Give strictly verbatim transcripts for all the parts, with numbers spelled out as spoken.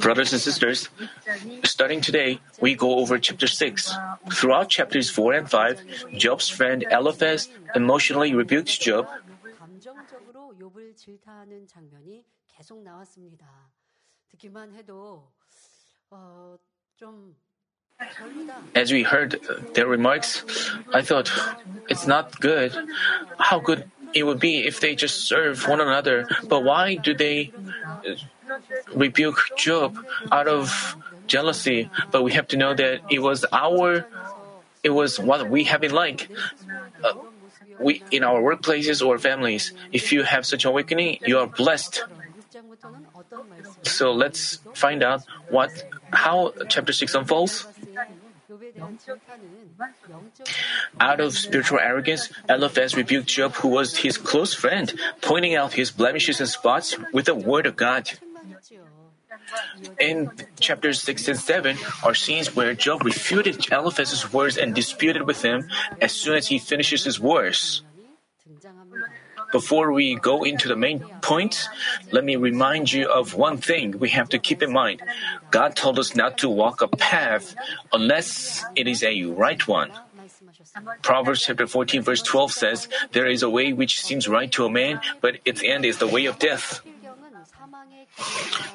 Brothers and sisters, starting today, we go over chapter six. Throughout chapters four and five, Job's friend Eliphaz emotionally rebukes Job. As we heard their remarks, I thought, it's not good. How good it would be if they just serve one another. But why do they rebuke Job out of jealousy? But we have to know that it was our, it was what we have been like. Uh, we in our workplaces or families. If you have such awakening, you are blessed. So let's find out what how chapter six unfolds. Out of spiritual arrogance, Eliphaz rebuked Job, who was his close friend, pointing out his blemishes and spots with the word of God. In chapters six and seven are scenes where Job refuted Eliphaz's words and disputed with him as soon as he finishes his words. Before we go into the main point, let me remind you of one thing we have to keep in mind. God told us not to walk a path unless it is a right one. Proverbs chapter fourteen verse twelve says, "There is a way which seems right to a man, but its end is the way of death."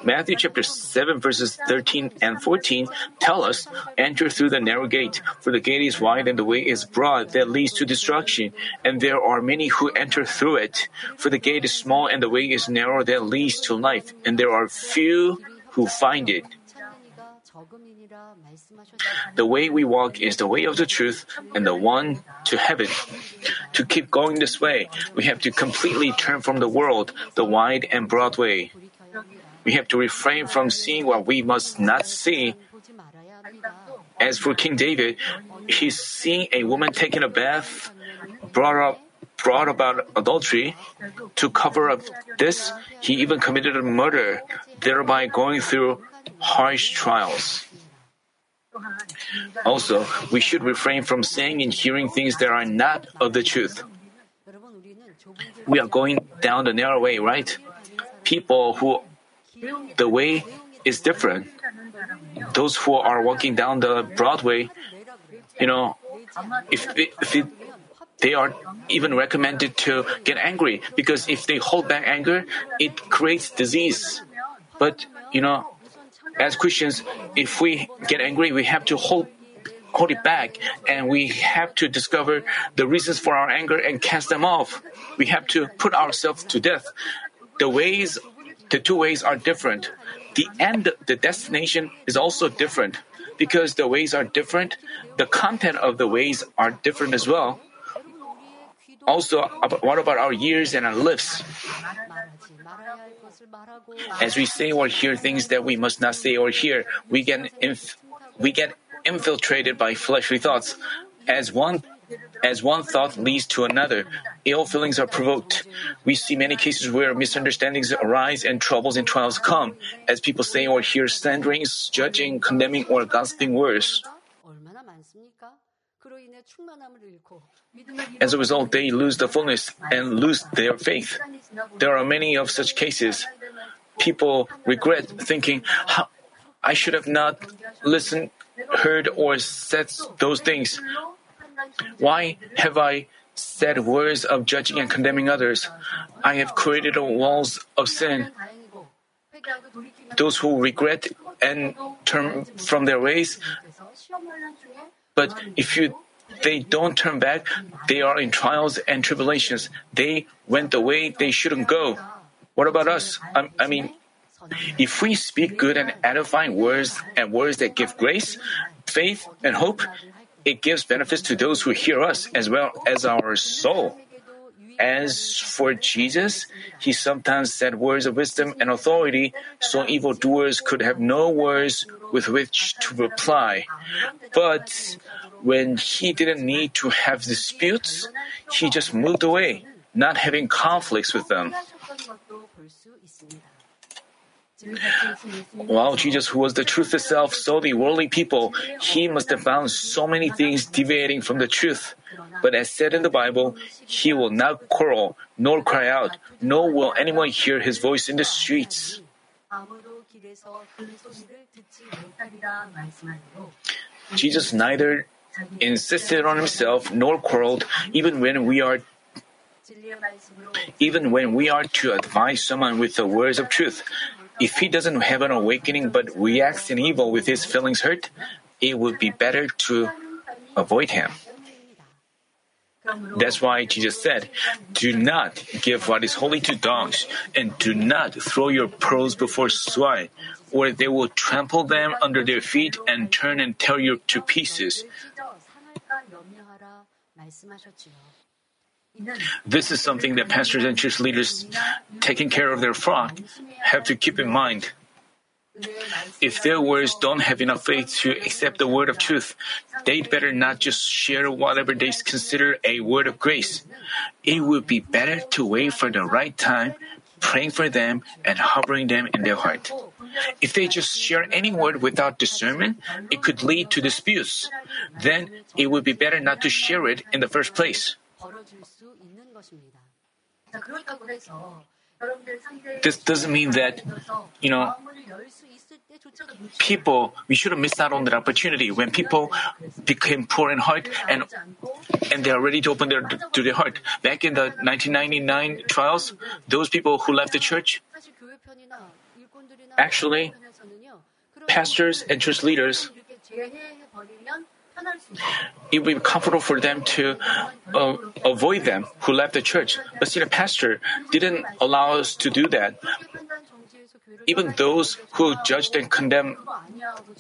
Matthew chapter seven verses thirteen and fourteen tell us, "Enter through the narrow gate, for the gate is wide and the way is broad that leads to destruction, and there are many who enter through it. For the gate is small and the way is narrow that leads to life, and there are few who find it." The way we walk is the way of the truth and the one to heaven. To keep going this way, we have to completely turn from the world, the wide and broad way. We have to refrain from seeing what we must not see. As for King David, he's seeing a woman taking a bath brought up, brought about adultery. To cover up this, he even committed a murder, thereby going through harsh trials. Also, we should refrain from saying and hearing things that are not of the truth. We are going down the narrow way, right? People who the way is different. Those who are walking down the broad way, you know, if, if it, they are even recommended to get angry, because if they hold back anger, it creates disease. But, you know, as Christians, if we get angry, we have to hold hold it back, and we have to discover the reasons for our anger and cast them off. We have to put ourselves to death. The ways, the two ways are different. The end, the destination is also different. Because the ways are different, the content of the ways are different as well. Also, what about our ears and our lips? As we say or hear things that we must not say or hear, we get inf- we get infiltrated by fleshly thoughts. As one As one thought leads to another, ill feelings are provoked. We see many cases where misunderstandings arise and troubles and trials come, as people say or hear slanderings, judging, condemning, or gossiping words. As a result, they lose the fullness and lose their faith. There are many of such cases. People regret thinking, I should have not listened, heard, or said those things. Why have I said words of judging and condemning others? I have created walls of sin. Those who regret and turn from their ways, but if you, they don't turn back, they are in trials and tribulations. They went the way they shouldn't go. What about us? I, I mean, if we speak good and edifying words and words that give grace, faith, and hope, it gives benefits to those who hear us as well as our soul. As for Jesus, he sometimes said words of wisdom and authority, so evildoers could have no words with which to reply. But when he didn't need to have disputes, he just moved away, not having conflicts with them. While Jesus, who was the truth itself, saw the worldly people, he must have found so many things deviating from the truth. But as said in the Bible, he will not quarrel, nor cry out, nor will anyone hear his voice in the streets. Jesus neither insisted on himself nor quarreled, even when we are even when we are to advise someone with the words of truth. If he doesn't have an awakening but reacts in evil with his feelings hurt, it would be better to avoid him. That's why Jesus said, "Do not give what is holy to dogs, and do not throw your pearls before swine, or they will trample them under their feet and turn and tear you to pieces." This is something that pastors and church leaders taking care of their flock have to keep in mind. If their words don't have enough faith to accept the word of truth, they'd better not just share whatever they consider a word of grace. It would be better to wait for the right time, praying for them and harboring them in their heart. If they just share any word without discernment, it could lead to disputes. Then it would be better not to share it in the first place. This doesn't mean that, you know, people, we shouldn't miss out on that opportunity when people became poor in heart and and they are ready to open their to their heart. Back in the nineteen ninety-nine trials, those people who left the church, actually, pastors and church leaders, it would be comfortable for them to uh, avoid them who left the church. But see, the pastor didn't allow us to do that. Even those who judged and condemned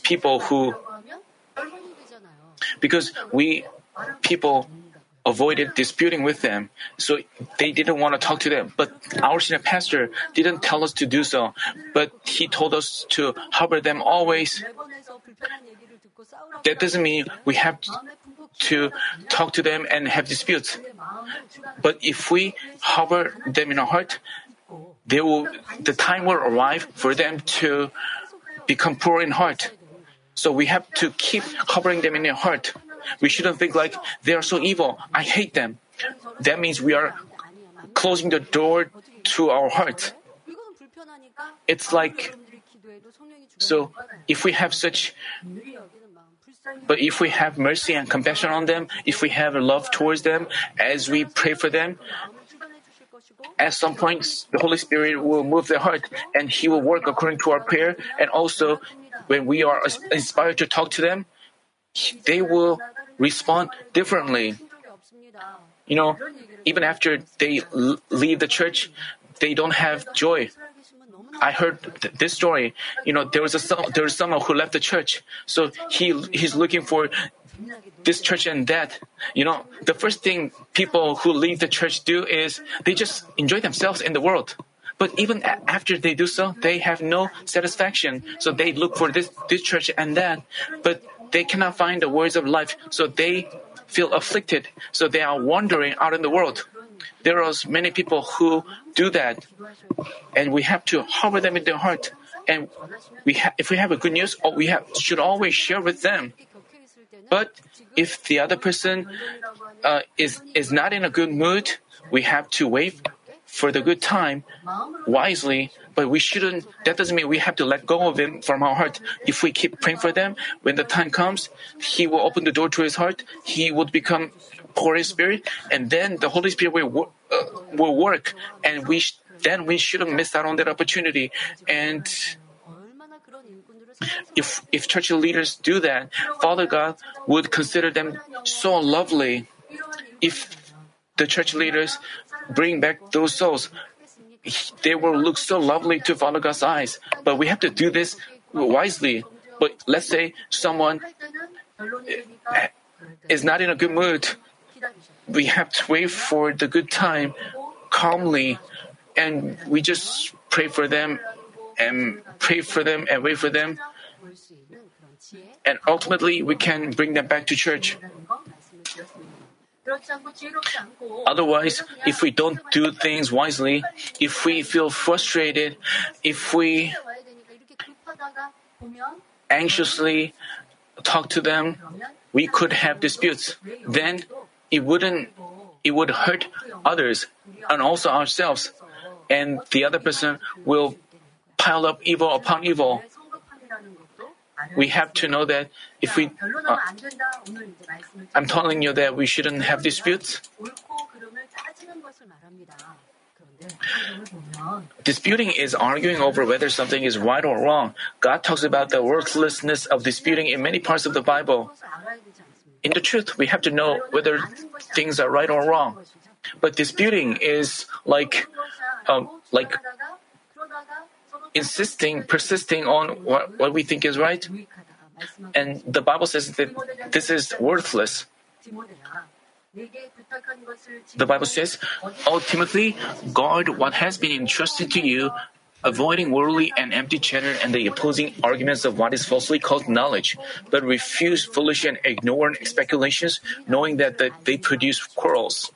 people who, because we people avoided disputing with them, so they didn't want to talk to them. But our senior pastor didn't tell us to do so, but he told us to harbor them always. That doesn't mean we have to talk to them and have disputes. But if we harbor them in our heart, they will, the time will arrive for them to become poor in heart. So we have to keep harboring them in our heart. We shouldn't think like, they are so evil, I hate them. That means we are closing the door to our heart. It's like, so if we have such, but if we have mercy and compassion on them, if we have love towards them, as we pray for them, at some point, the Holy Spirit will move their heart and He will work according to our prayer. And also, when we are inspired to talk to them, they will respond differently. You know, even after they leave the church, they don't have joy. I heard th- this story. You know, there was a son, there was someone who left the church. So he he's looking for this church and that. You know, the first thing people who leave the church do is they just enjoy themselves in the world. But even a- after they do so, they have no satisfaction. So they look for this, this church and that. But they cannot find the words of life. So they feel afflicted. So they are wandering out in the world. There are many people who do that, and we have to harbor them in their heart. And we, ha- if we have a good news, we have, should always share with them. But if the other person uh, is is not in a good mood, we have to wait for the good time wisely. But we shouldn't. That doesn't mean we have to let go of him from our heart. If we keep praying for them, when the time comes, He will open the door to His heart. He would become poor in spirit, and then the Holy Spirit will work, uh, will work, and we sh- then we shouldn't miss out on that opportunity. And if if church leaders do that, Father God would consider them so lovely. If the church leaders bring back those souls, they will look so lovely to Father God's eyes. But we have to do this wisely. But let's say someone is not in a good mood. We have to wait for the good time calmly, and we just pray for them and pray for them and wait for them. And ultimately, we can bring them back to church. Otherwise, if we don't do things wisely, if we feel frustrated, if we anxiously talk to them, we could have disputes. Then it wouldn't, it would hurt others and also ourselves. And the other person will pile up evil upon evil. We have to know that if we, uh, I'm telling you that we shouldn't have disputes. Disputing is arguing over whether something is right or wrong. God talks about the worthlessness of disputing in many parts of the Bible. In the truth, we have to know whether things are right or wrong. But disputing is like, um, like insisting, persisting on what, what we think is right. And the Bible says that this is worthless. The Bible says, "O Timothy, guard what has been entrusted to you, avoiding worldly and empty chatter and the opposing arguments of what is falsely called knowledge, but refuse foolish and ignorant speculations, knowing that, that they produce quarrels."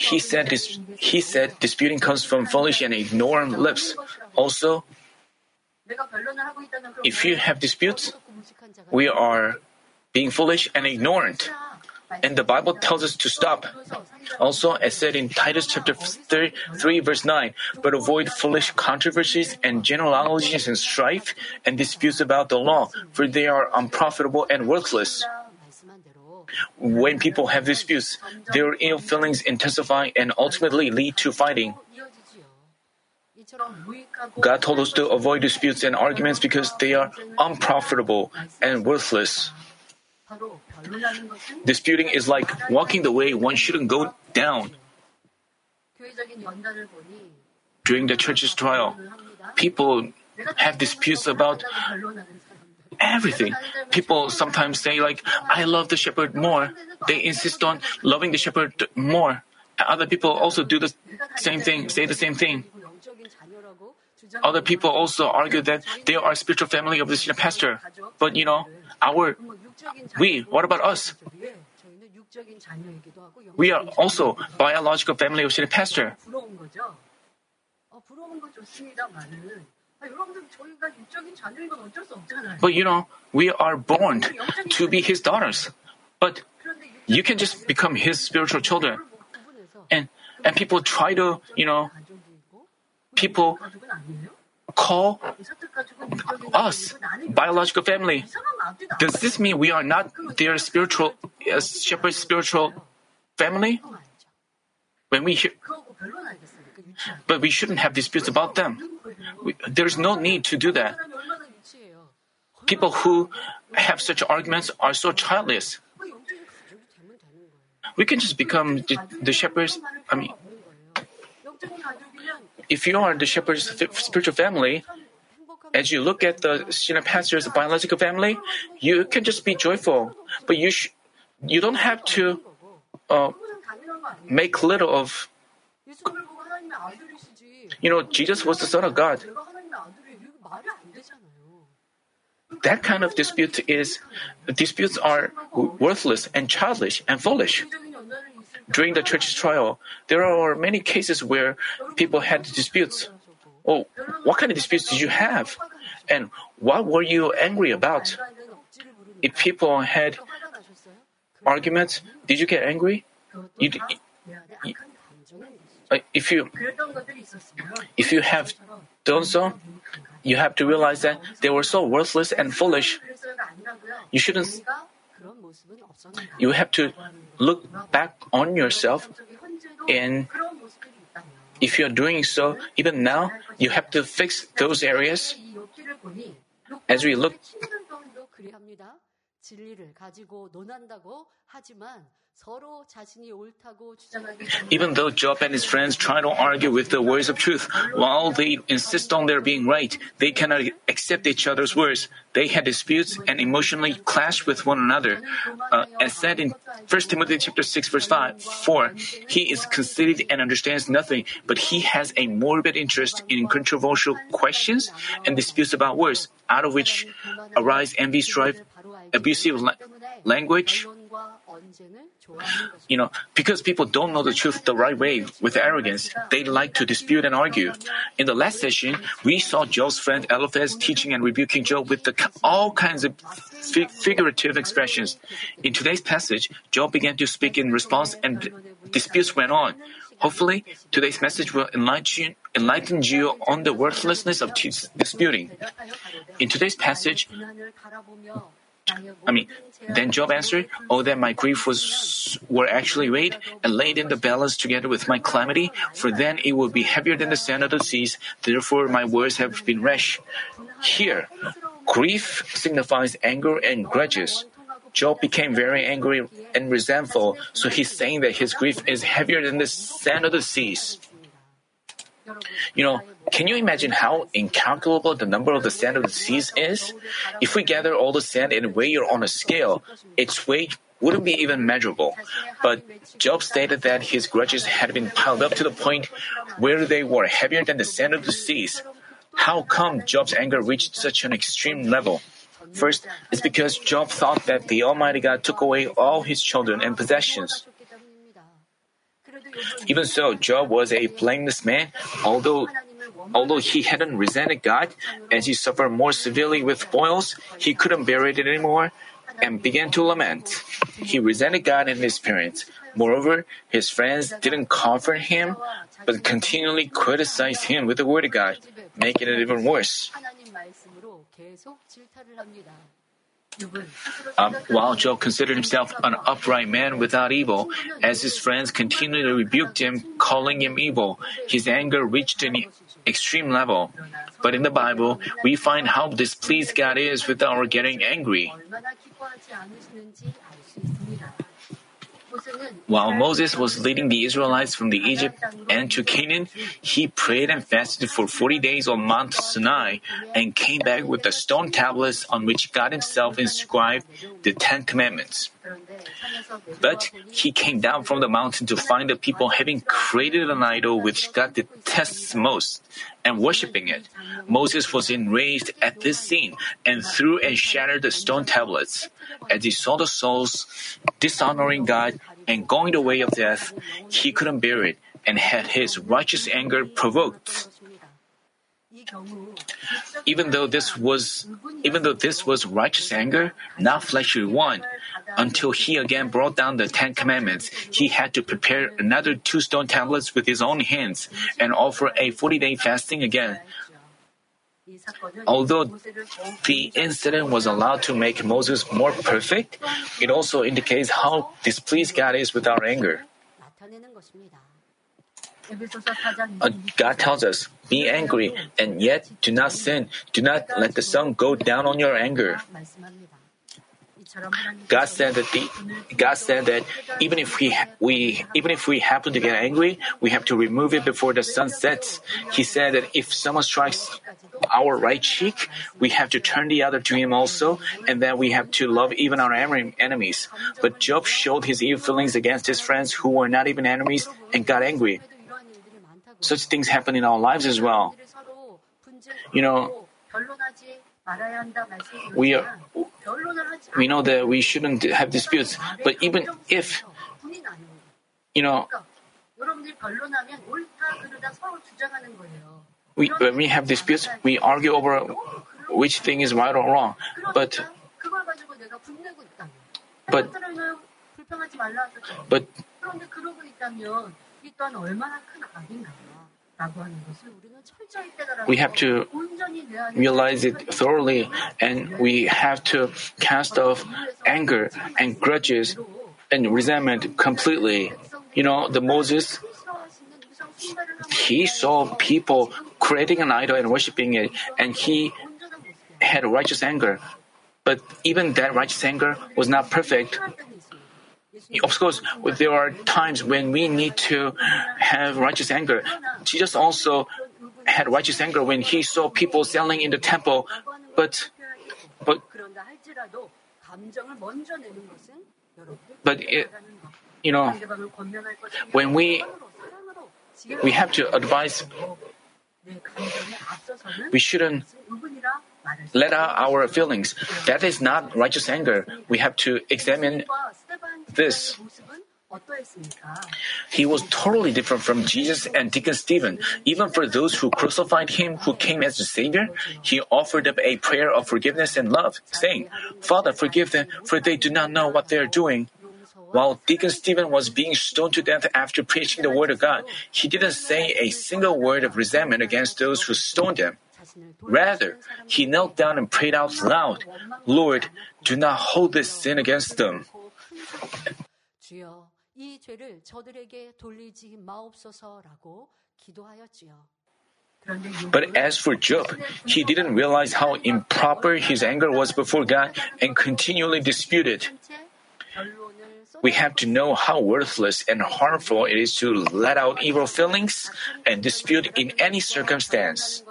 He said, dis- he said disputing comes from foolish and ignorant lips. Also, if you have disputes, we are being foolish and ignorant. And the Bible tells us to stop. Also, as said in Titus chapter three, verse nine, "But avoid foolish controversies and genealogies and strife and disputes about the law, for they are unprofitable and worthless." When people have disputes, their ill feelings intensify and ultimately lead to fighting. God told us to avoid disputes and arguments because they are unprofitable and worthless. Disputing is like walking the way one shouldn't go down. During the church's trial, people have disputes about everything. People sometimes say, like, "I love the shepherd more." They insist on loving the shepherd more. Other people also do the same thing, say the same thing. Other people also argue that they are spiritual family of the senior pastor. But you know, our, we, what about us? We are also biological family of senior pastor. But you know, we are born to be his daughters. But you can just become his spiritual children. And and people try to, you know, people call us biological family. Does this mean we are not their spiritual uh, shepherd's spiritual family? When we hear, but we shouldn't have disputes about them. We, there's no need to do that. People who have such arguments are so childless. We can just become the, the shepherds. I mean, if you are the shepherd's spiritual family, as you look at the senior pastor's biological family, you can just be joyful. But you sh- you don't have to uh, make little of. You know, Jesus was the Son of God. That kind of dispute is disputes are worthless and childish and foolish. During the church's trial, there are many cases where people had disputes. Oh, what kind of disputes did you have? And what were you angry about? If people had arguments, did you get angry? You, you, if you, if you have done so, you have to realize that they were so worthless and foolish. You shouldn't. You have to look back on yourself, and if you are doing so, even now, you have to fix those areas. As we look, even though Job and his friends try to argue with the words of truth, while they insist on their being right, they cannot accept each other's words. They had disputes and emotionally clashed with one another. Uh, as said in First Timothy chapter six, verse five, four, "He is conceited and understands nothing, but he has a morbid interest in controversial questions and disputes about words, out of which arise envy, strife, abusive la- language." You know, because people don't know the truth the right way with arrogance, they like to dispute and argue. In the last session, we saw Job's friend Eliphaz teaching and rebuking Job with the, all kinds of fig- figurative expressions. In today's passage, Job began to speak in response and disputes went on. Hopefully, today's message will enlighten, enlighten you on the worthlessness of disputing. In today's passage, I mean, then Job answered, "Oh, that my grief was were actually weighed and laid in the balance together with my calamity, for then it would be heavier than the sand of the seas. Therefore, my words have been rash." Here, grief signifies anger and grudges. Job became very angry and resentful, so he's saying that his grief is heavier than the sand of the seas. You know, can you imagine how incalculable the number of the sand of the seas is? If we gather all the sand and weigh it on a scale, its weight wouldn't be even measurable. But Job stated that his grudges had been piled up to the point where they were heavier than the sand of the seas. How come Job's anger reached such an extreme level? First, it's because Job thought that the Almighty God took away all his children and possessions. Even so, Job was a blameless man, although although he hadn't resented God. As he suffered more severely with boils, he couldn't bear it anymore and began to lament. He resented God and his parents. Moreover, his friends didn't comfort him, but continually criticized him with the word of God, making it even worse. Um, while Job considered himself an upright man without evil, as his friends continually rebuked him, calling him evil, his anger reached an extreme level. But in the Bible, we find how displeased God is with our getting angry. While Moses was leading the Israelites from the Egypt and to Canaan, he prayed and fasted for forty days on Mount Sinai and came back with the stone tablets on which God himself inscribed the Ten Commandments. But he came down from the mountain to find the people having created an idol which God detests most and worshipping it. Moses was enraged at this scene and threw and shattered the stone tablets. As he saw the souls dishonoring God and going the way of death, he couldn't bear it and had his righteous anger provoked. Even though this was, even though this was righteous anger, not fleshly one, until he again brought down the Ten Commandments, he had to prepare another two stone tablets with his own hands and offer a forty-day fasting again. Although the incident was allowed to make Moses more perfect, it also indicates how displeased God is with our anger. Uh, God tells us, "Be angry, and yet do not sin. Do not let the sun go down on your anger." God said that the, God said that even if we we even if we happen to get angry, we have to remove it before the sun sets. He said that if someone strikes our right cheek, we have to turn the other to him also, and then we have to love even our enemies. But Job showed his evil feelings against his friends who were not even enemies and got angry. Such things happen in our lives as well. You know, we are, we know that we shouldn't have disputes, but even if, you know, we, when we have disputes, we argue over which thing is right or wrong, but, but, but, we have to realize it thoroughly, and we have to cast off anger and grudges and resentment completely. You know, the Moses, he saw people creating an idol and worshiping it, and he had righteous anger. But even that righteous anger was not perfect. Of course, there are times when we need to have righteous anger. Jesus also had righteous anger when he saw people selling in the temple, but but but it, you know, when we we have to advise, we shouldn't let out our feelings. That is not righteous anger. We have to examine this. He was totally different from Jesus and Deacon Stephen. Even for those who crucified him, who came as a Savior, he offered up a prayer of forgiveness and love, saying, "Father, forgive them, for they do not know what they are doing." While Deacon Stephen was being stoned to death after preaching the Word of God, he didn't say a single word of resentment against those who stoned him. Rather, he knelt down and prayed out loud, "Lord, do not hold this sin against them." But as for Job, he didn't realize how improper his anger was before God and continually disputed. We have to know how worthless and harmful it is to let out evil feelings and dispute in any circumstance.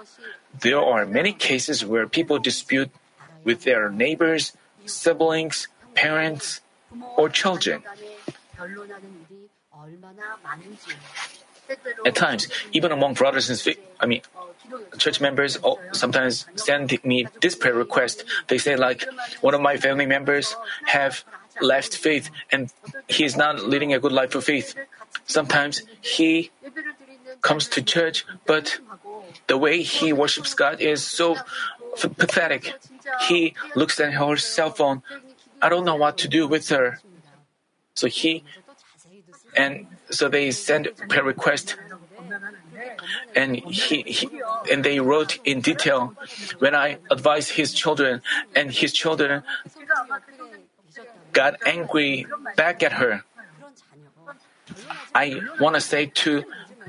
There are many cases where people dispute with their neighbors, siblings, parents, or children. At times, even among brothers and sisters, I mean, church members sometimes send me this prayer request. They say, like, one of my family members have left faith and he is not leading a good life of faith. Sometimes he comes to church, but the way he worships God is so f- pathetic. He looks at her cell phone. I don't know what to do with her. So he... And so they sent prayer request, and he, he and they wrote in detail. When I advised his children, and his children got angry back at her. I want to say to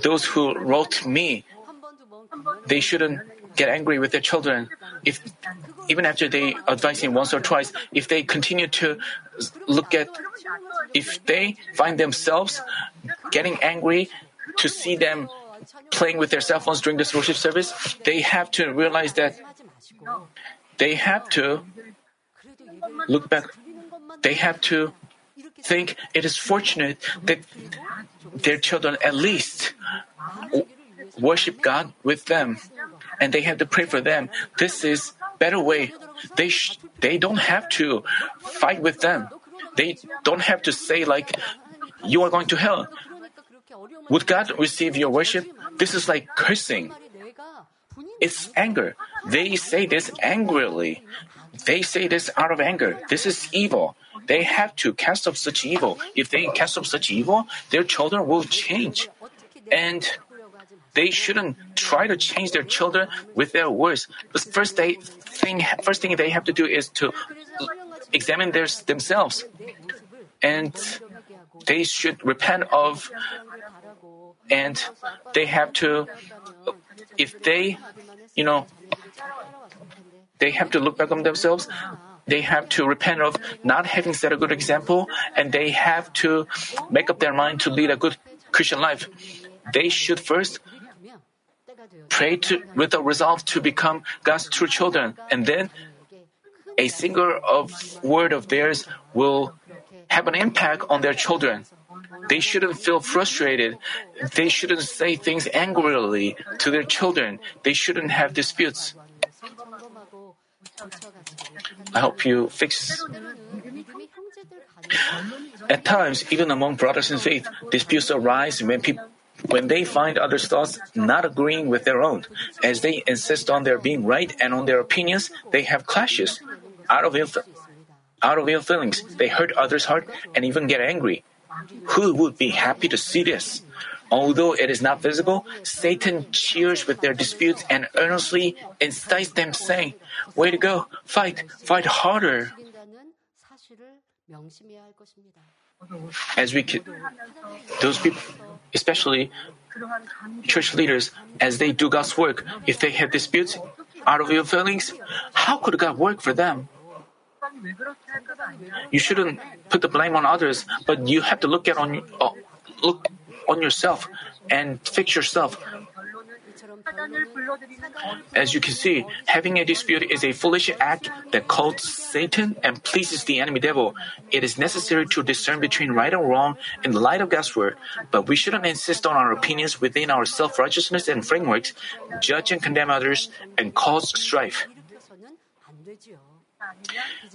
those who wrote me, they shouldn't get angry with their children. If even after they advise him once or twice, if they continue to look at, if they find themselves getting angry to see them playing with their cell phones during this worship service, they have to realize that they have to look back. They have to think it is fortunate that their children at least worship God with them, and they have to pray for them. This is better way. They sh- they don't have to fight with them. They don't have to say, like, you are going to hell. Would God receive your worship? This is like cursing. It's anger. They say this angrily. They say this out of anger. This is evil. They have to cast off such evil. If they cast off such evil, their children will change. And they shouldn't try to change their children with their words. The first, they thing, first thing they have to do is to examine their, themselves. And they should repent of, and they have to, if they, you know, they have to look back on themselves, they have to repent of not having set a good example, and they have to make up their mind to lead a good Christian life. They should first pray to, with a resolve to become God's true children, and then a single of word of theirs will have an impact on their children. They shouldn't feel frustrated. They shouldn't say things angrily to their children. They shouldn't have disputes. I hope you fix. At times, even among brothers in faith, disputes arise when people when they find others' thoughts not agreeing with their own. As they insist on their being right and on their opinions, they have clashes. Out of ill, out of ill feelings, they hurt others' heart and even get angry. Who would be happy to see this? Although it is not visible, Satan cheers with their disputes and earnestly incites them, saying, "Way to go! Fight! Fight harder!" As we can, those people, especially church leaders, as they do God's work, if they have disputes out of your feelings, how could God work for them? You shouldn't put the blame on others, but you have to look at on uh, look on yourself and fix yourself. As you can see, having a dispute is a foolish act that culls Satan and pleases the enemy devil. It is necessary to discern between right and wrong in the light of God's word, but we shouldn't insist on our opinions within our self-righteousness and frameworks, judge and condemn others, and cause strife.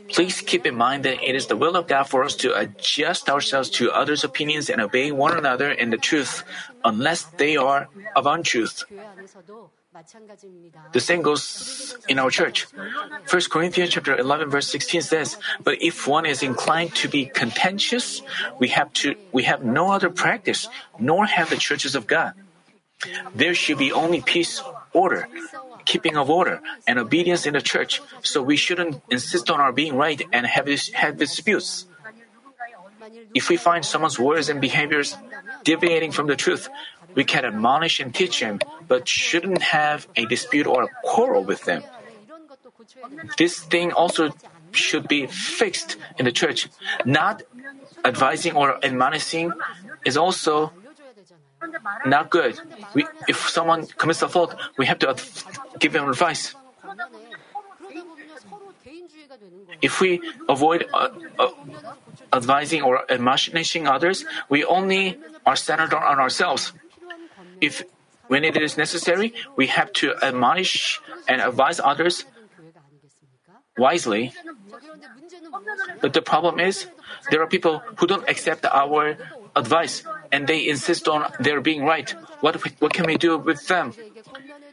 Please keep in mind that it is the will of God for us to adjust ourselves to others' opinions and obey one another in the truth, unless they are of untruth. The same goes in our church. First Corinthians chapter eleven verse sixteen says, "But if one is inclined to be contentious, we have to we have no other practice, nor have the churches of God." There should be only peace, order, keeping of order, and obedience in the church, so we shouldn't insist on our being right and have, dis- have disputes. If we find someone's words and behaviors deviating from the truth, we can admonish and teach him, but shouldn't have a dispute or a quarrel with them. This thing also should be fixed in the church. Not advising or admonishing is also not good. We, if someone commits a fault, we have to adv- give them advice. If we avoid uh, uh, advising or admonishing others, we only are centered on ourselves. If, when it is necessary, we have to admonish and advise others wisely. But the problem is, there are people who don't accept our advice, and they insist on their being right. What what can we do with them?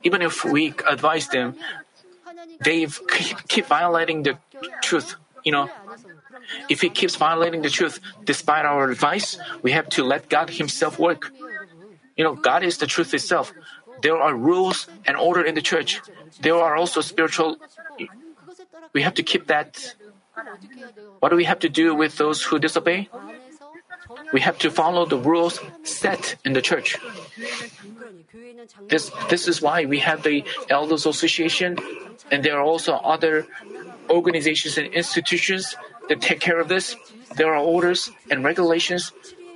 Even if we advise them, they keep, keep violating the truth. You know, if he keeps violating the truth despite our advice, we have to let God Himself work. You know, God is the truth itself. There are rules and order in the church. There are also spiritual. We have to keep that. What do we have to do with those who disobey? We have to follow the rules set in the church. This this is why we have the Elders Association, and there are also other organizations and institutions that take care of this. There are orders and regulations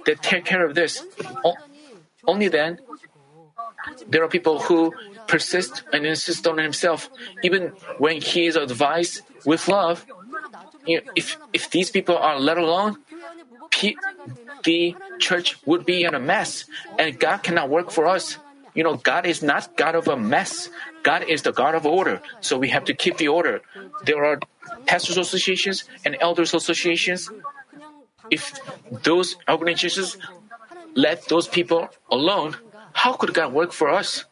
that take care of this. O- only then, there are people who persist and insist on himself, even when he is advised with love. You know, if if these people are let alone, He, the church would be in a mess, and God cannot work for us. You know, God is not God of a mess. God is the God of order, so we have to keep the order. There are pastors' associations and elders' associations. If those organizations let those people alone, how could God work for us?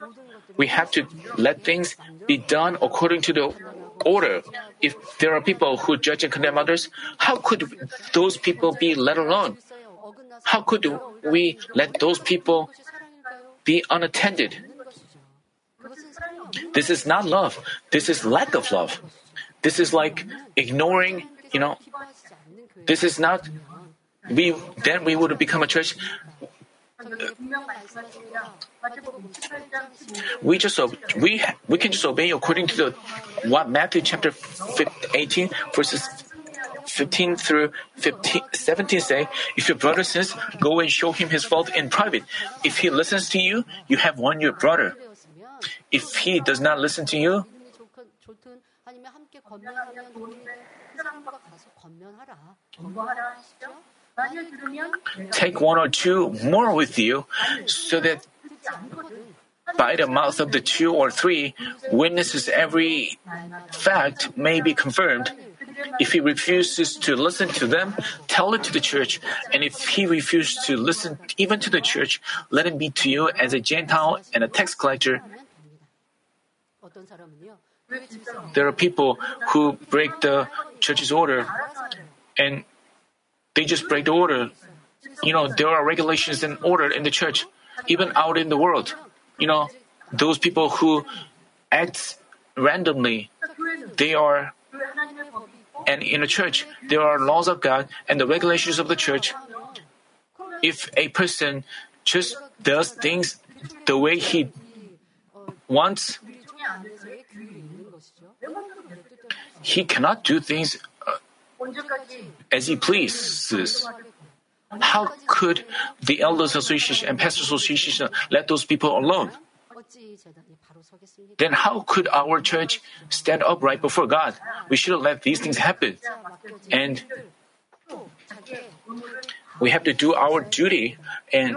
We have to let things be done according to the order. If there are people who judge and condemn others, how could those people be let alone? How could we let those people be unattended? This is not love. This is lack of love. This is like ignoring, you know, this is not, we, then we would become a church. We just we we can just obey according to the what Matthew chapter eighteen verses fifteen through fifteen, seventeen say. If your brother sins, go and show him his fault in private. If he listens to you, you have won your brother. If he does not listen to you, take one or two more with you, so that by the mouth of the two or three witnesses every fact may be confirmed. If he refuses to listen to them, tell it to the church. And if he refuses to listen even to the church, let it be to you as a Gentile and a tax collector. There are people who break the church's order, and they just break the order. You know, there are regulations and order in the church, even out in the world. You know, those people who act randomly, they are, and in the church, there are laws of God and the regulations of the church. If a person just does things the way he wants, he cannot do things as he pleases. How could the Elders Association and Pastors Association let those people alone? Then how could our church stand upright before God? We shouldn't let these things happen. And we have to do our duty, and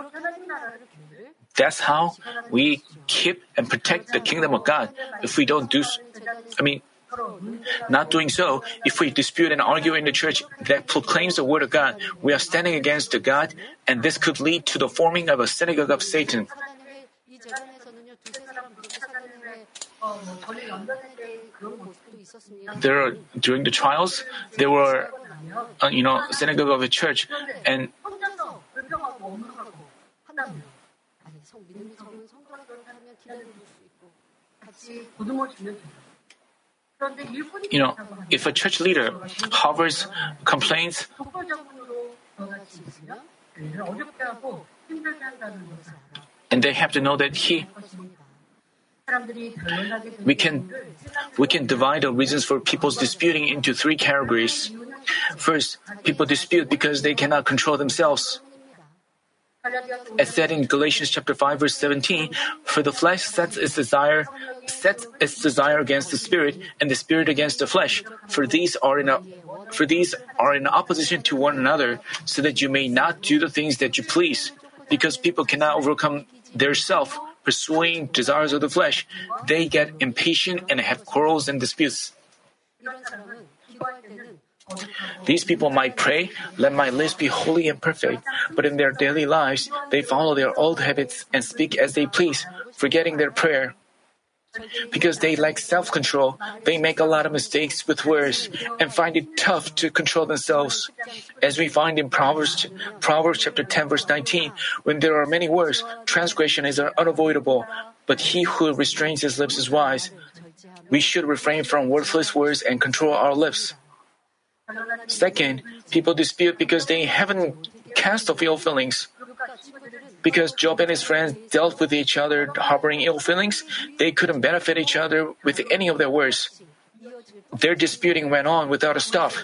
that's how we keep and protect the kingdom of God. If we don't do, I mean, Not doing so, if we dispute and argue in the church that proclaims the Word of God, we are standing against the God, and this could lead to the forming of a synagogue of Satan. There are, during the trials, there were, uh, you know, synagogue of the church, and you know, if a church leader hovers, complains, and they have to know that he, we can, we can divide the reasons for people's disputing into three categories. First, people dispute because they cannot control themselves. As said in Galatians chapter five verse seventeen, for the flesh sets its desire, sets its desire against the spirit, and the spirit against the flesh. For these are in a, for these are in opposition to one another, so that you may not do the things that you please. Because people cannot overcome their self, pursuing desires of the flesh, they get impatient and have quarrels and disputes. These people might pray, let my lips be holy and perfect, but in their daily lives, they follow their old habits and speak as they please, forgetting their prayer. Because they lack self-control, they make a lot of mistakes with words and find it tough to control themselves. As we find in Proverbs, Proverbs chapter ten verse nineteen, when there are many words, transgression is unavoidable, but he who restrains his lips is wise. We should refrain from worthless words and control our lips. Second, people dispute because they haven't cast off ill feelings. Because Job and his friends dealt with each other harboring ill feelings, they couldn't benefit each other with any of their words. Their disputing went on without a stop.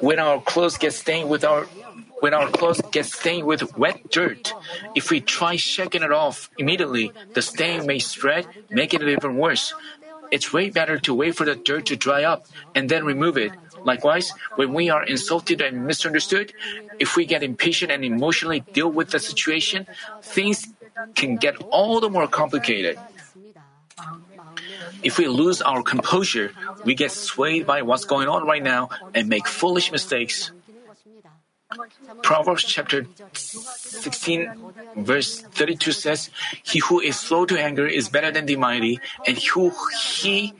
When our clothes get stained with our, when our clothes get stained with wet dirt, if we try shaking it off immediately, the stain may spread, making it even worse. It's way better to wait for the dirt to dry up and then remove it. Likewise, when we are insulted and misunderstood, if we get impatient and emotionally deal with the situation, things can get all the more complicated. If we lose our composure, we get swayed by what's going on right now and make foolish mistakes. Proverbs chapter sixteen verse thirty-two says, he who is slow to anger is better than the mighty, and who he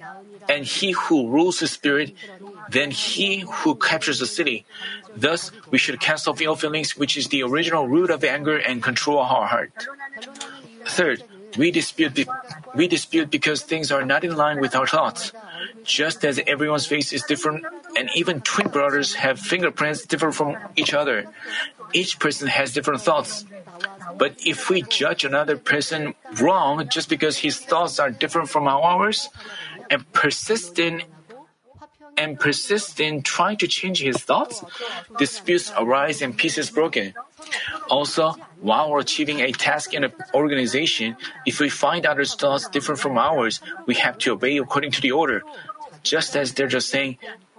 and he who rules his spirit than he who captures a city. Thus, we should cast off ill feelings, which is the original root of anger, and control our heart. Third, we dispute be- we dispute because things are not in line with our thoughts. Just as everyone's face is different, and even twin brothers have fingerprints different from each other, each person has different thoughts. But if we judge another person wrong just because his thoughts are different from ours, and persist in and persist in trying to change his thoughts, disputes arise and peace is broken. Also, while we're achieving a task in an organization, if we find others' thoughts different from ours, we have to obey according to the order. Just as they're just saying,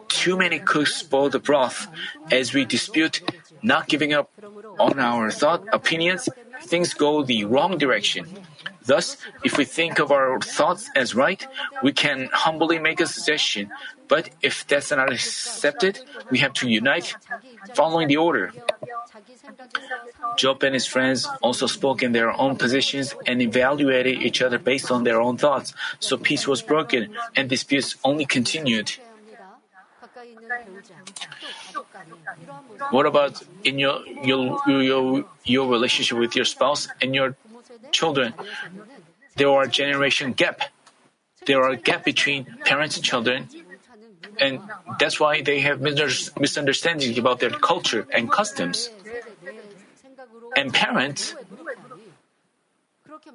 too many cooks spoil the broth. As we dispute, not giving up on our thought opinions, things go the wrong direction. Thus, if we think of our thoughts as right, we can humbly make a suggestion. But if that's not accepted, we have to unite, following the order. Job and his friends also spoke in their own positions and evaluated each other based on their own thoughts. So peace was broken and disputes only continued. What about in your your your, your relationship with your spouse and your children? There are generation gap. There are gap between parents and children, and that's why they have misunderstandings about their culture and customs. And parents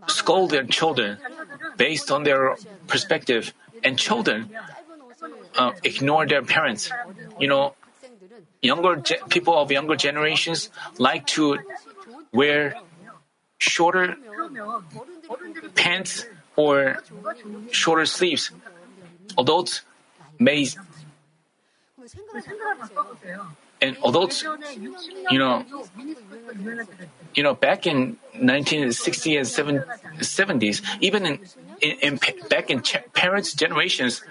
scold their children based on their perspective, and children uh, ignore their parents. You know, younger ge- people of younger generations like to wear shorter pants or shorter sleeves. Adults may and adults, you know, you know, back in nineteen sixties and seventies, even in, in, in back in ch- parents' generations,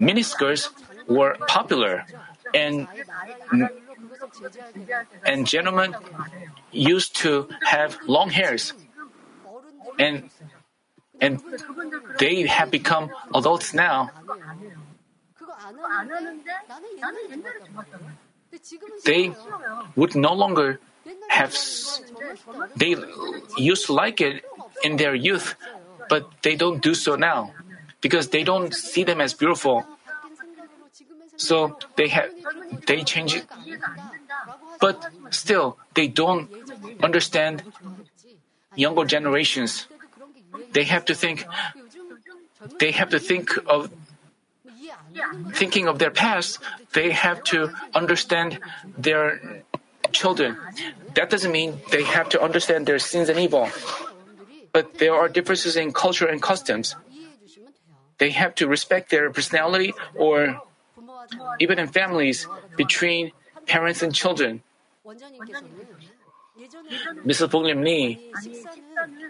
miniskirts were popular, and and gentlemen used to have long hairs, and and they have become adults now. They would no longer have. They used to like it in their youth, but they don't do so now because they don't see them as beautiful. So they have they change it, but still they don't understand younger generations. They have to think. They have to think of. Thinking of their past, they have to understand their children. That doesn't mean they have to understand their sins and evil. But there are differences in culture and customs. They have to respect their personality or even in families between parents and children. Missus Bong-Nim Lee,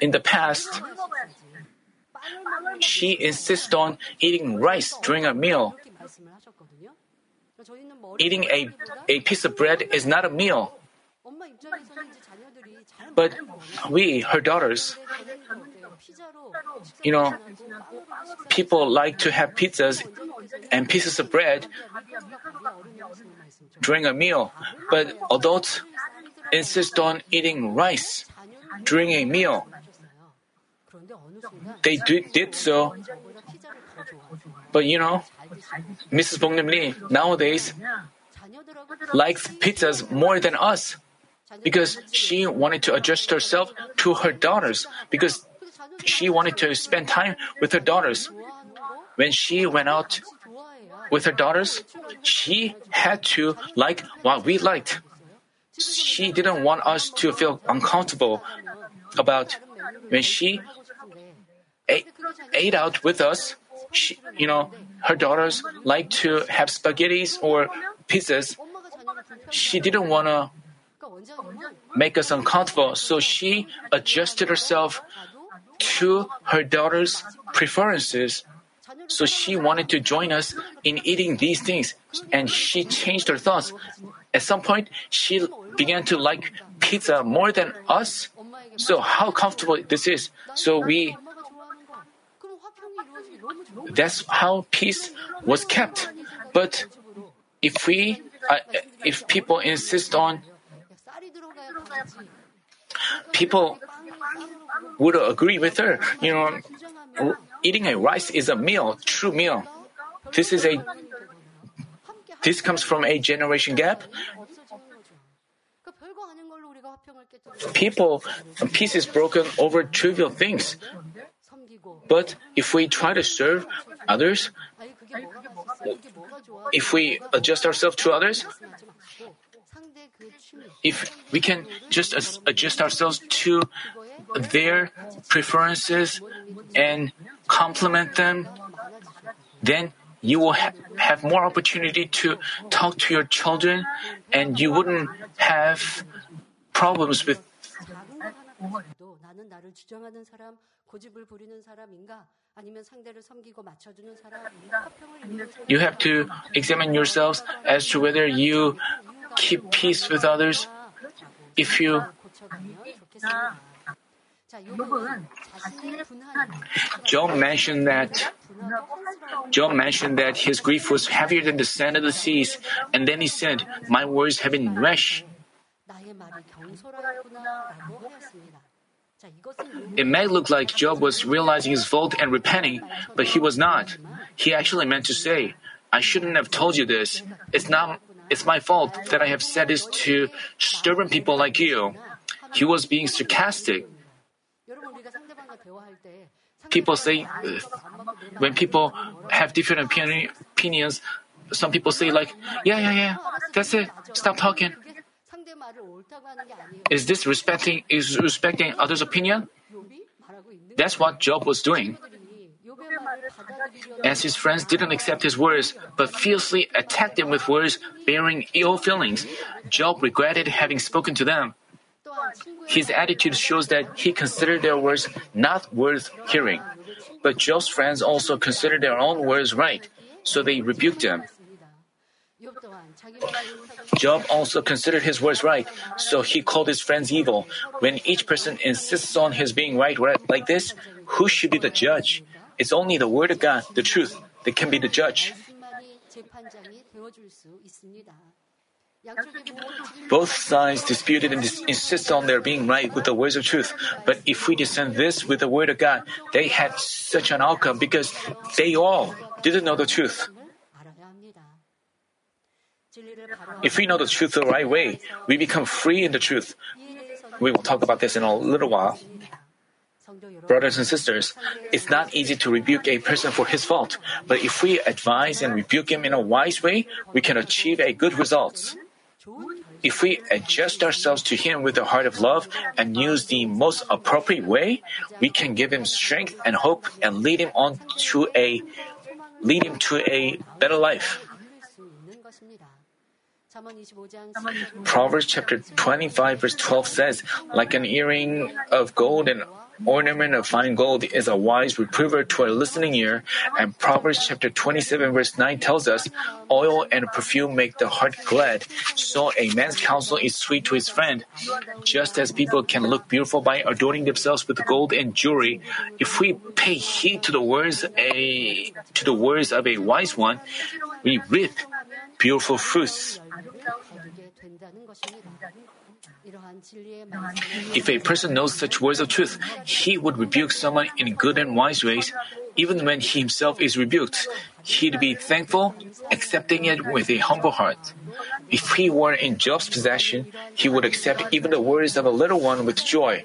in the past, she insists on eating rice during a meal. Eating a, a piece of bread is not a meal. But we, her daughters, you know, people like to have pizzas and pieces of bread during a meal. But adults insist on eating rice during a meal. They do, did so, but you know, Missus Bong-Nim Lee nowadays likes pizzas more than us because she wanted to adjust herself to her daughters, because she wanted to spend time with her daughters. When she went out with her daughters, she had to like what we liked. She didn't want us to feel uncomfortable about when she Ate, ate out with us. She, you know, her daughters like to have spaghettis or pizzas. She didn't want to make us uncomfortable, so she adjusted herself to her daughters' preferences. So she wanted to join us in eating these things, and she changed her thoughts. At some point, she began to like pizza more than us. So how comfortable this is. So we... That's how peace was kept. But if we, uh, if people insist on, people would agree with her. You know, eating a rice is a meal, true meal. This is a. This comes from a generation gap. People, peace is broken over trivial things. But if we try to serve others, if we adjust ourselves to others, if we can just adjust ourselves to their preferences and compliment them, then you will ha- have more opportunity to talk to your children, and you wouldn't have problems with. You have to examine yourselves as to whether you keep peace with others. If you Job mentioned that Job mentioned that his grief was heavier than the sand of the seas, and then he said, "My words have been rash." It may look like Job was realizing his fault and repenting, but he was not. He actually meant to say, "I shouldn't have told you this. It's not. It's my fault that I have said this to stubborn people like you." He was being sarcastic. People say, when people have different opini- opinions, some people say like, "Yeah, yeah, yeah, that's it. Stop talking." Is this respecting is respecting others' opinion? That's what Job was doing. As his friends didn't accept his words, but fiercely attacked him with words bearing ill feelings, Job regretted having spoken to them. His attitude shows that he considered their words not worth hearing. But Job's friends also considered their own words right, so they rebuked him. Job also considered his words right, so he called his friends evil. When each person insists on his being right, right like this, who should be the judge? It's only the Word of God, the truth, that can be the judge. Both sides disputed and dis- insist on their being right with the words of truth. But if we discern this with the Word of God, they had such an outcome because they all didn't know the truth. If we know the truth the right way, we become free in the truth. We will talk about this in a little while. Brothers and sisters, it's not easy to rebuke a person for his fault, but if we advise and rebuke him in a wise way, we can achieve a good result. If we adjust ourselves to him with a heart of love and use the most appropriate way, we can give him strength and hope and lead him on to a lead him to a better life. Proverbs chapter twenty-five verse twelve says, "Like an earring of gold and ornament of fine gold is a wise reprover to a listening ear," and Proverbs chapter twenty-seven verse nine tells us, "Oil and perfume make the heart glad, so a man's counsel is sweet to his friend." Just as people can look beautiful by adorning themselves with gold and jewelry, if we pay heed to the words a to the words of a wise one, we reap beautiful fruits. If a person knows such words of truth, he would rebuke someone in good and wise ways. Even when he himself is rebuked, he'd be thankful, accepting it with a humble heart. If he were in Job's possession, he would accept even the words of a little one with joy.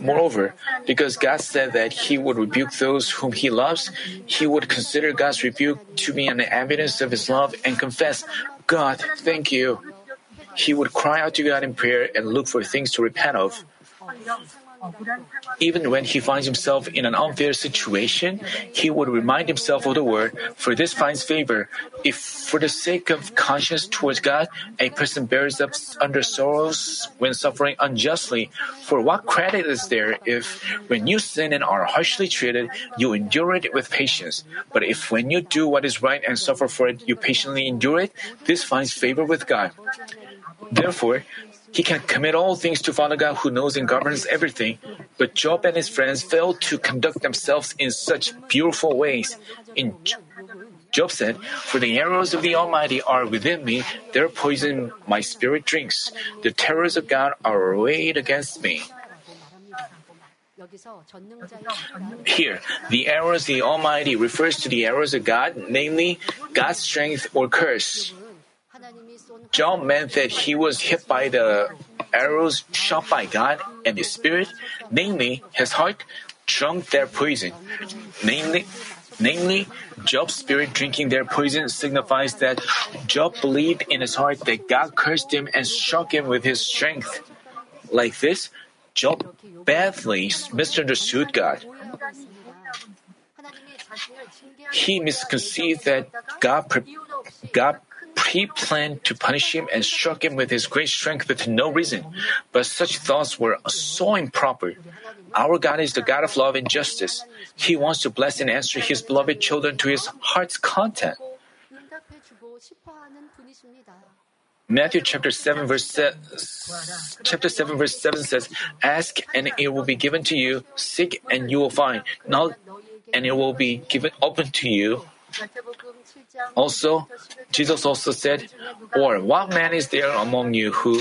Moreover, because God said that He would rebuke those whom He loves, He would consider God's rebuke to be an evidence of His love and confess, "God, thank you." He would cry out to God in prayer and look for things to repent of. Even when he finds himself in an unfair situation, he would remind himself of the word, "For this finds favor." If for the sake of conscience towards God, a person bears up under sorrows when suffering unjustly, for what credit is there if, when you sin and are harshly treated, you endure it with patience? But if when you do what is right and suffer for it, you patiently endure it, this finds favor with God. Therefore, he can commit all things to Father God who knows and governs everything. But Job and his friends failed to conduct themselves in such beautiful ways. In Job said, "For the arrows of the Almighty are within me, their poison my spirit drinks. The terrors of God are arrayed against me." Here, the arrows of the Almighty refers to the arrows of God, namely God's strength or curse. Job meant that he was hit by the arrows shot by God, and his spirit, namely his heart, drunk their poison. Namely, namely, Job's spirit drinking their poison signifies that Job believed in his heart that God cursed him and struck him with his strength. Like this, Job badly misunderstood God. He misconceived that God pre- God He planned to punish him and struck him with his great strength with no reason. But such thoughts were so improper. Our God is the God of love and justice. He wants to bless and answer His beloved children to His heart's content. Matthew chapter seven verse se- chapter seven verse seven says, "Ask and it will be given to you; seek and you will find; knock and it will be given open to you." Also, Jesus also said, "Or what man is there among you who..."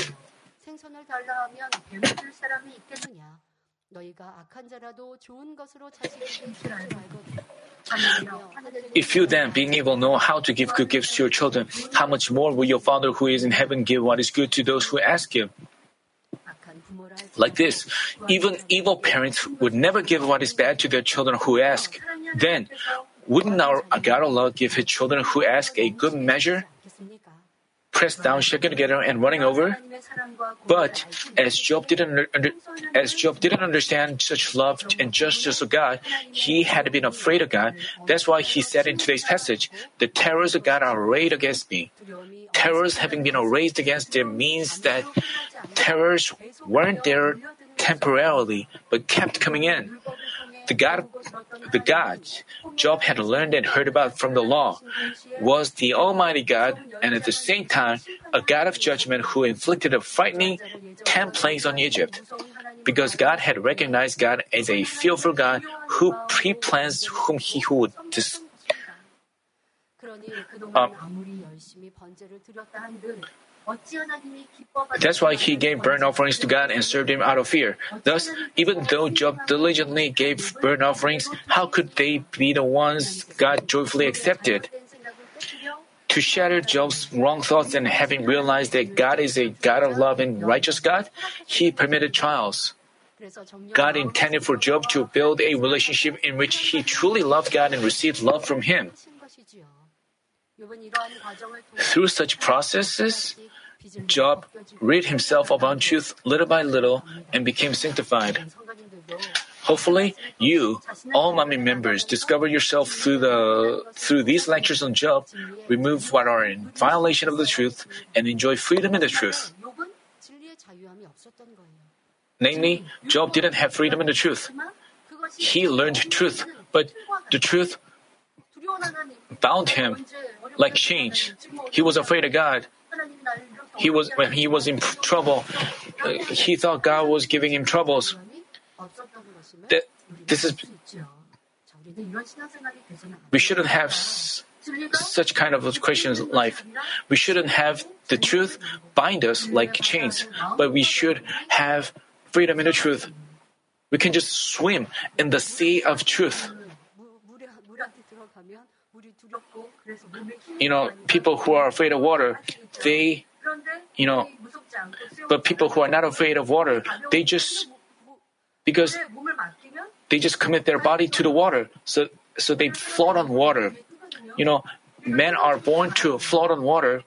"If you then, being evil, know how to give good gifts to your children, how much more will your Father who is in heaven give what is good to those who ask Him?" Like this, even evil parents would never give what is bad to their children who ask. Then, wouldn't our God Allah give His children who ask a good measure, pressed down, shaken together, and running over? But as Job didn't under, as Job didn't understand such love and justice of God, he had been afraid of God. That's why he said in today's passage, "The terrors of God are arrayed against me." Terrors having been arrayed against him means that terrors weren't there temporarily, but kept coming in. The God, the God Job had learned and heard about from the law was the Almighty God, and at the same time, a God of judgment who inflicted a frightening ten plagues on Egypt. Because God had recognized God as a fearful God who pre-plans whom he who would dis- um, That's why he gave burnt offerings to God and served him out of fear. Thus, even though Job diligently gave burnt offerings, how could they be the ones God joyfully accepted? To shatter Job's wrong thoughts and having realized that God is a God of love and righteous God, he permitted trials. God intended for Job to build a relationship in which he truly loved God and received love from him. Through such processes, Job rid himself of untruth little by little and became sanctified. Hopefully, you, all Mami members, discover yourself through the through these lectures on Job, remove what are in violation of the truth, and enjoy freedom in the truth. Namely, Job didn't have freedom in the truth. He learned truth, but the truth bound him like chains. He was afraid of God. He was when he was in trouble. Uh, he thought God was giving him troubles. That this is we shouldn't have s- such kind of questions in life. We shouldn't have the truth bind us like chains, but we should have freedom in the truth. We can just swim in the sea of truth. You know, people who are afraid of water, they, you know, but people who are not afraid of water, they just Because they just commit their body to the water, so so they float on water. You know, men are born to float on water.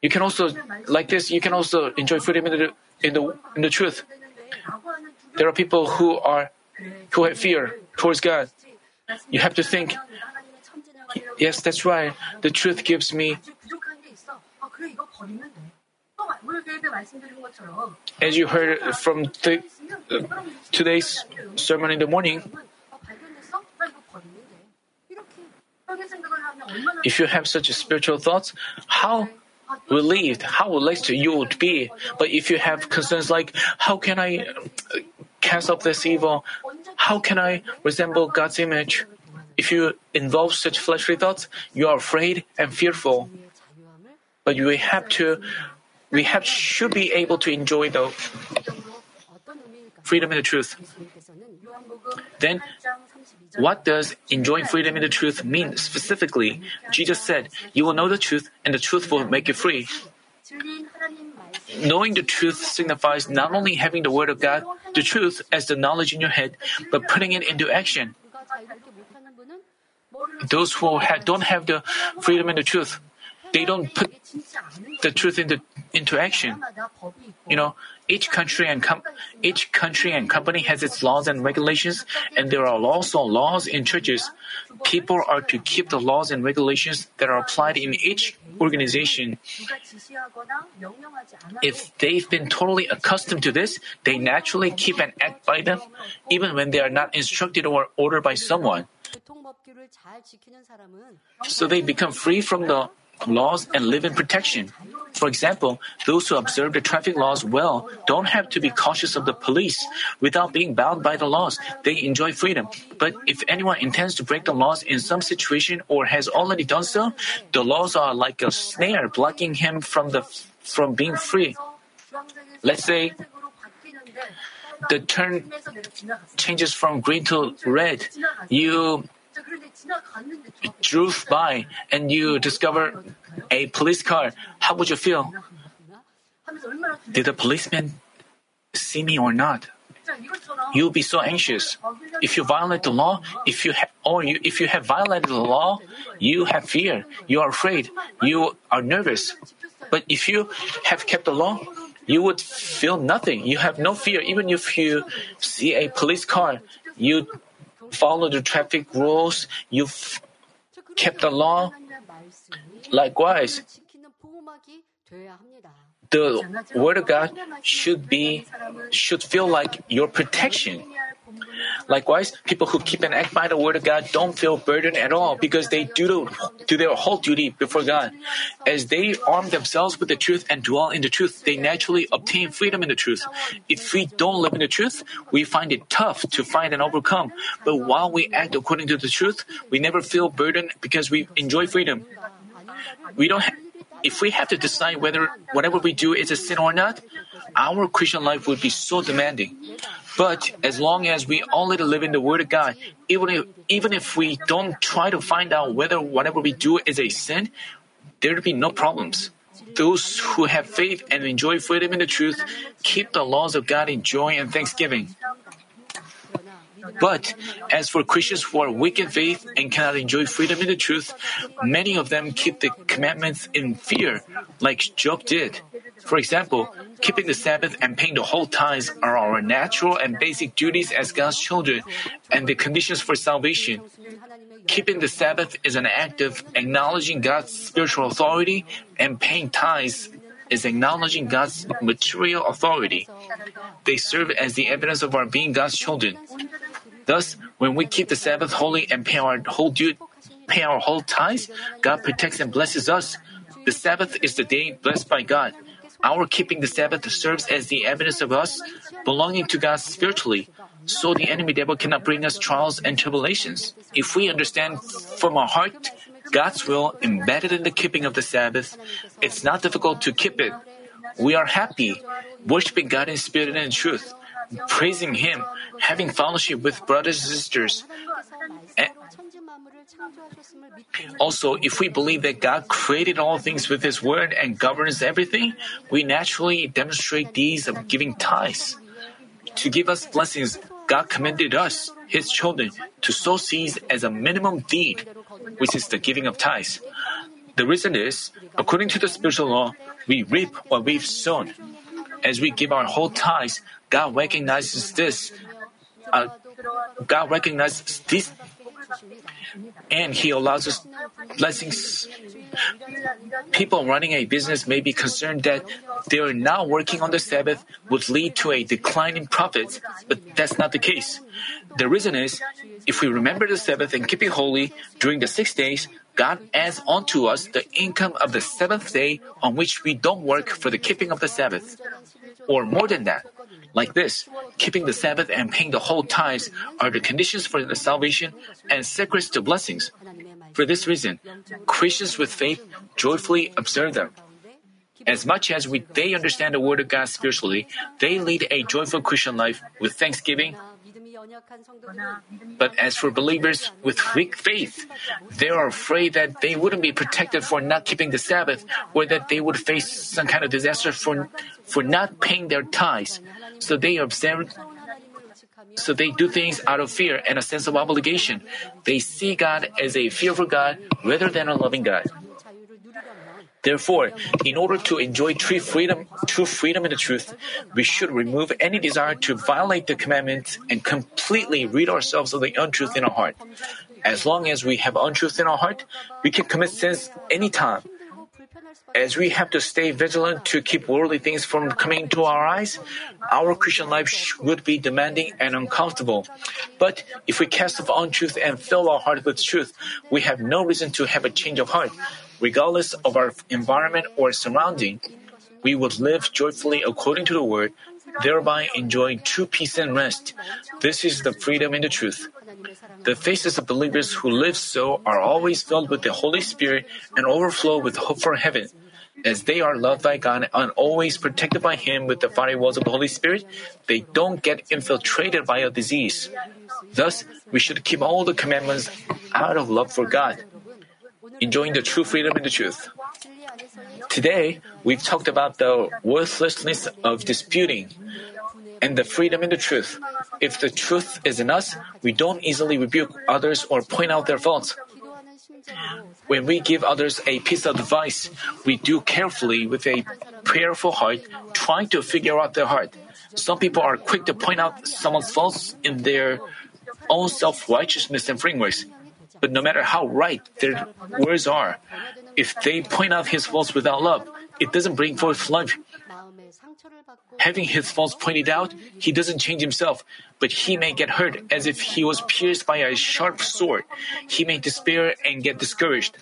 You can also, like this, you can also enjoy freedom in the in the in the truth. There are people who are who have fear towards God. You have to think, yes, that's right. The truth gives me. As you heard from the, uh, today's sermon in the morning, if you have such spiritual thoughts, how relieved, how relaxed you would be. But if you have concerns like, how can I cast off this evil? How can I resemble God's image? If you involve such fleshly thoughts, you are afraid and fearful. But you have to We have, should be able to enjoy the freedom in the truth. Then, what does enjoying freedom in the truth mean specifically? Jesus said, "You will know the truth, and the truth will make you free." Knowing the truth signifies not only having the Word of God, the truth, as the knowledge in your head, but putting it into action. Those who ha- don't have the freedom in the truth, they don't put the truth into, into action. You know, each country and com- each country and company has its laws and regulations, and there are also laws in churches. People are to keep the laws and regulations that are applied in each organization. If they've been totally accustomed to this, they naturally keep and act by them, even when they are not instructed or ordered by someone. So they become free from the laws and live in protection. For example, those who observe the traffic laws well don't have to be cautious of the police. Without being bound by the laws, they enjoy freedom. But if anyone intends to break the laws in some situation or has already done so, the laws are like a snare blocking him from the from being free. Let's say the turn changes from green to red. You drove by and you discover a police car. How would you feel? Did the policeman see me or not? You'll be so anxious. If you violate the law, if you ha- or you, if you have violated the law, you have fear. You are afraid. You are nervous. But if you have kept the law, you would feel nothing. You have no fear. Even if you see a police car, you follow the traffic rules, you've kept the law. Likewise, the Word of God should be should feel like your protection. Likewise, people who keep and act by the Word of God don't feel burdened at all because they do, the, do their whole duty before God. As they arm themselves with the truth and dwell in the truth, they naturally obtain freedom in the truth. If we don't live in the truth, we find it tough to find and overcome. But while we act according to the truth, we never feel burdened because we enjoy freedom. We don't. Ha- if we have to decide whether whatever we do is a sin or not, our Christian life would be so demanding. But as long as we only live in the Word of God, even if, even if we don't try to find out whether whatever we do is a sin, there will be no problems. Those who have faith and enjoy freedom in the truth keep the laws of God in joy and thanksgiving. But as for Christians who are weak in faith and cannot enjoy freedom in the truth, many of them keep the commandments in fear, like Job did. For example, keeping the Sabbath and paying the whole tithes are our natural and basic duties as God's children and the conditions for salvation. Keeping the Sabbath is an act of acknowledging God's spiritual authority, and paying tithes is acknowledging God's material authority. They serve as the evidence of our being God's children. Thus, when we keep the Sabbath holy and pay our whole due, pay our whole tithes, God protects and blesses us. The Sabbath is the day blessed by God. Our keeping the Sabbath serves as the evidence of us belonging to God spiritually, so the enemy devil cannot bring us trials and tribulations. If we understand from our heart God's will embedded in the keeping of the Sabbath, it's not difficult to keep it. We are happy, worshiping God in spirit and in truth, praising Him, having fellowship with brothers and sisters. Also, if we believe that God created all things with His Word and governs everything, we naturally demonstrate deeds of giving tithes. To give us blessings, God commanded us, His children, to sow seeds as a minimum deed, which is the giving of tithes. The reason is, according to the spiritual law, we reap what we've sown. As we give our whole tithes, God recognizes this. Uh, God recognizes this, and He allows us blessings. People running a business may be concerned that they are not working on the Sabbath would lead to a decline in profits, but that's not the case. The reason is, if we remember the Sabbath and keep it holy during the six days, God adds onto us the income of the seventh day on which we don't work for the keeping of the Sabbath. Or more than that. Like this, keeping the Sabbath and paying the whole tithes are the conditions for the salvation and secrets to blessings. For this reason, Christians with faith joyfully observe them. As much as we, they understand the Word of God spiritually, they lead a joyful Christian life with thanksgiving. But as for believers with weak faith, they are afraid that they wouldn't be protected for not keeping the Sabbath, or that they would face some kind of disaster for, for not paying their tithes. So they observe, so they do things out of fear and a sense of obligation. They see God as a fearful God rather than a loving God. Therefore, in order to enjoy true freedom, true freedom in the truth, we should remove any desire to violate the commandments and completely rid ourselves of the untruth in our heart. As long as we have untruth in our heart, we can commit sins anytime. As we have to stay vigilant to keep worldly things from coming into our eyes, our Christian life would be demanding and uncomfortable. But if we cast off untruth and fill our heart with truth, we have no reason to have a change of heart. Regardless of our environment or surrounding, we would live joyfully according to the Word, thereby enjoying true peace and rest. This is the freedom in the truth. The faces of believers who live so are always filled with the Holy Spirit and overflow with hope for heaven. As they are loved by God and always protected by Him with the fiery walls of the Holy Spirit, they don't get infiltrated by a disease. Thus, we should keep all the commandments out of love for God, enjoying the true freedom in the truth. Today, we've talked about the worthlessness of disputing and the freedom in the truth. If the truth is in us, we don't easily rebuke others or point out their faults. When we give others a piece of advice, we do carefully with a prayerful heart, trying to figure out their heart. Some people are quick to point out someone's faults in their own self-righteousness and frameworks. But no matter how right their words are, if they point out his faults without love, it doesn't bring forth life. Having his faults pointed out, he doesn't change himself, but he may get hurt as if he was pierced by a sharp sword. He may despair and get discouraged.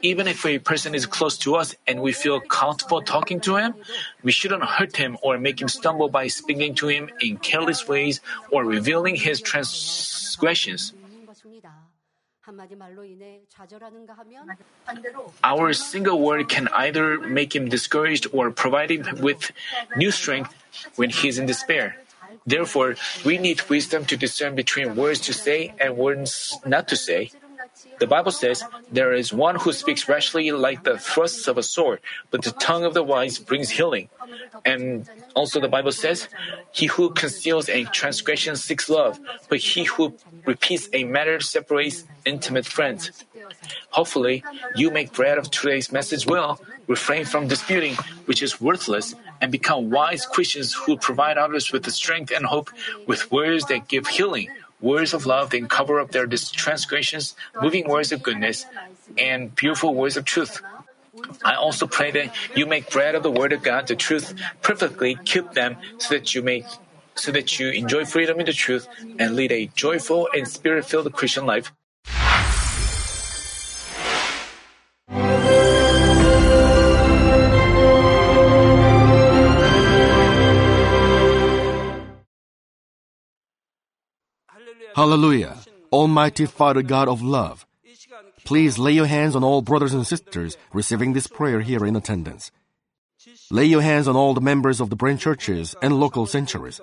Even if a person is close to us and we feel comfortable talking to him, we shouldn't hurt him or make him stumble by speaking to him in careless ways or revealing his transgressions. Our single word can either make him discouraged or provide him with new strength when he is in despair. Therefore, we need wisdom to discern between words to say and words not to say. The Bible says, "There is one who speaks rashly like the thrusts of a sword, but the tongue of the wise brings healing." And also the Bible says, "He who conceals a transgression seeks love, but he who repeats a matter separates intimate friends." Hopefully, you make bread of today's message well, refrain from disputing, which is worthless, and become wise Christians who provide others with the strength and hope with words that give healing, words of love that cover up their transgressions, moving words of goodness, and beautiful words of truth. I also pray that you make bread of the Word of God, the truth, perfectly keep them so that you make, so that you enjoy freedom in the truth and lead a joyful and spirit-filled Christian life. Hallelujah! Almighty Father God of love, please lay your hands on all brothers and sisters receiving this prayer here in attendance. Lay your hands on all the members of the branch churches and local sanctuaries,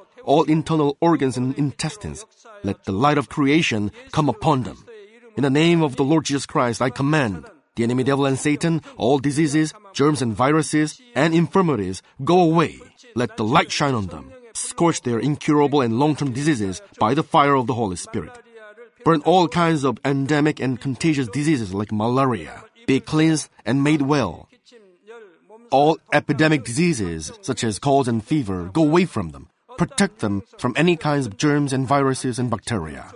all internal organs and intestines. Let the light of creation come upon them. In the name of the Lord Jesus Christ, I command the enemy devil and Satan, all diseases, germs and viruses, and infirmities, go away. Let the light shine on them. Scorch their incurable and long-term diseases by the fire of the Holy Spirit. Burn all kinds of endemic and contagious diseases like malaria. Be cleansed and made well. All epidemic diseases, such as colds and fever, go away from them. Protect them from any kinds of germs and viruses and bacteria.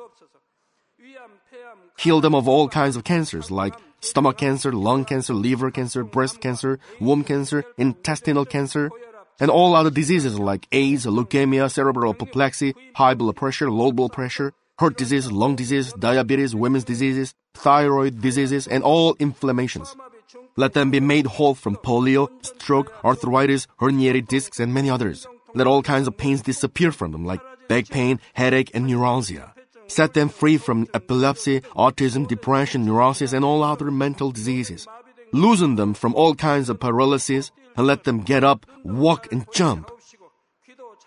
Heal them of all kinds of cancers like stomach cancer, lung cancer, liver cancer, breast cancer, womb cancer, intestinal cancer, and all other diseases like AIDS, leukemia, cerebral apoplexy, high blood pressure, low blood pressure, heart disease, lung disease, diabetes, women's diseases, thyroid diseases, and all inflammations. Let them be made whole from polio, stroke, arthritis, herniated discs, and many others. Let all kinds of pains disappear from them like back pain, headache, and neuralgia. Set them free from epilepsy, autism, depression, neurosis, and all other mental diseases. Loosen them from all kinds of paralysis, and let them get up, walk, and jump.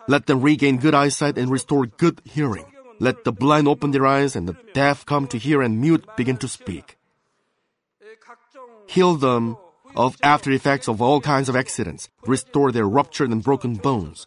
Let them regain good eyesight and restore good hearing. Let the blind open their eyes and the deaf come to hear and mute begin to speak. Heal them of after effects of all kinds of accidents. Restore their ruptured and broken bones.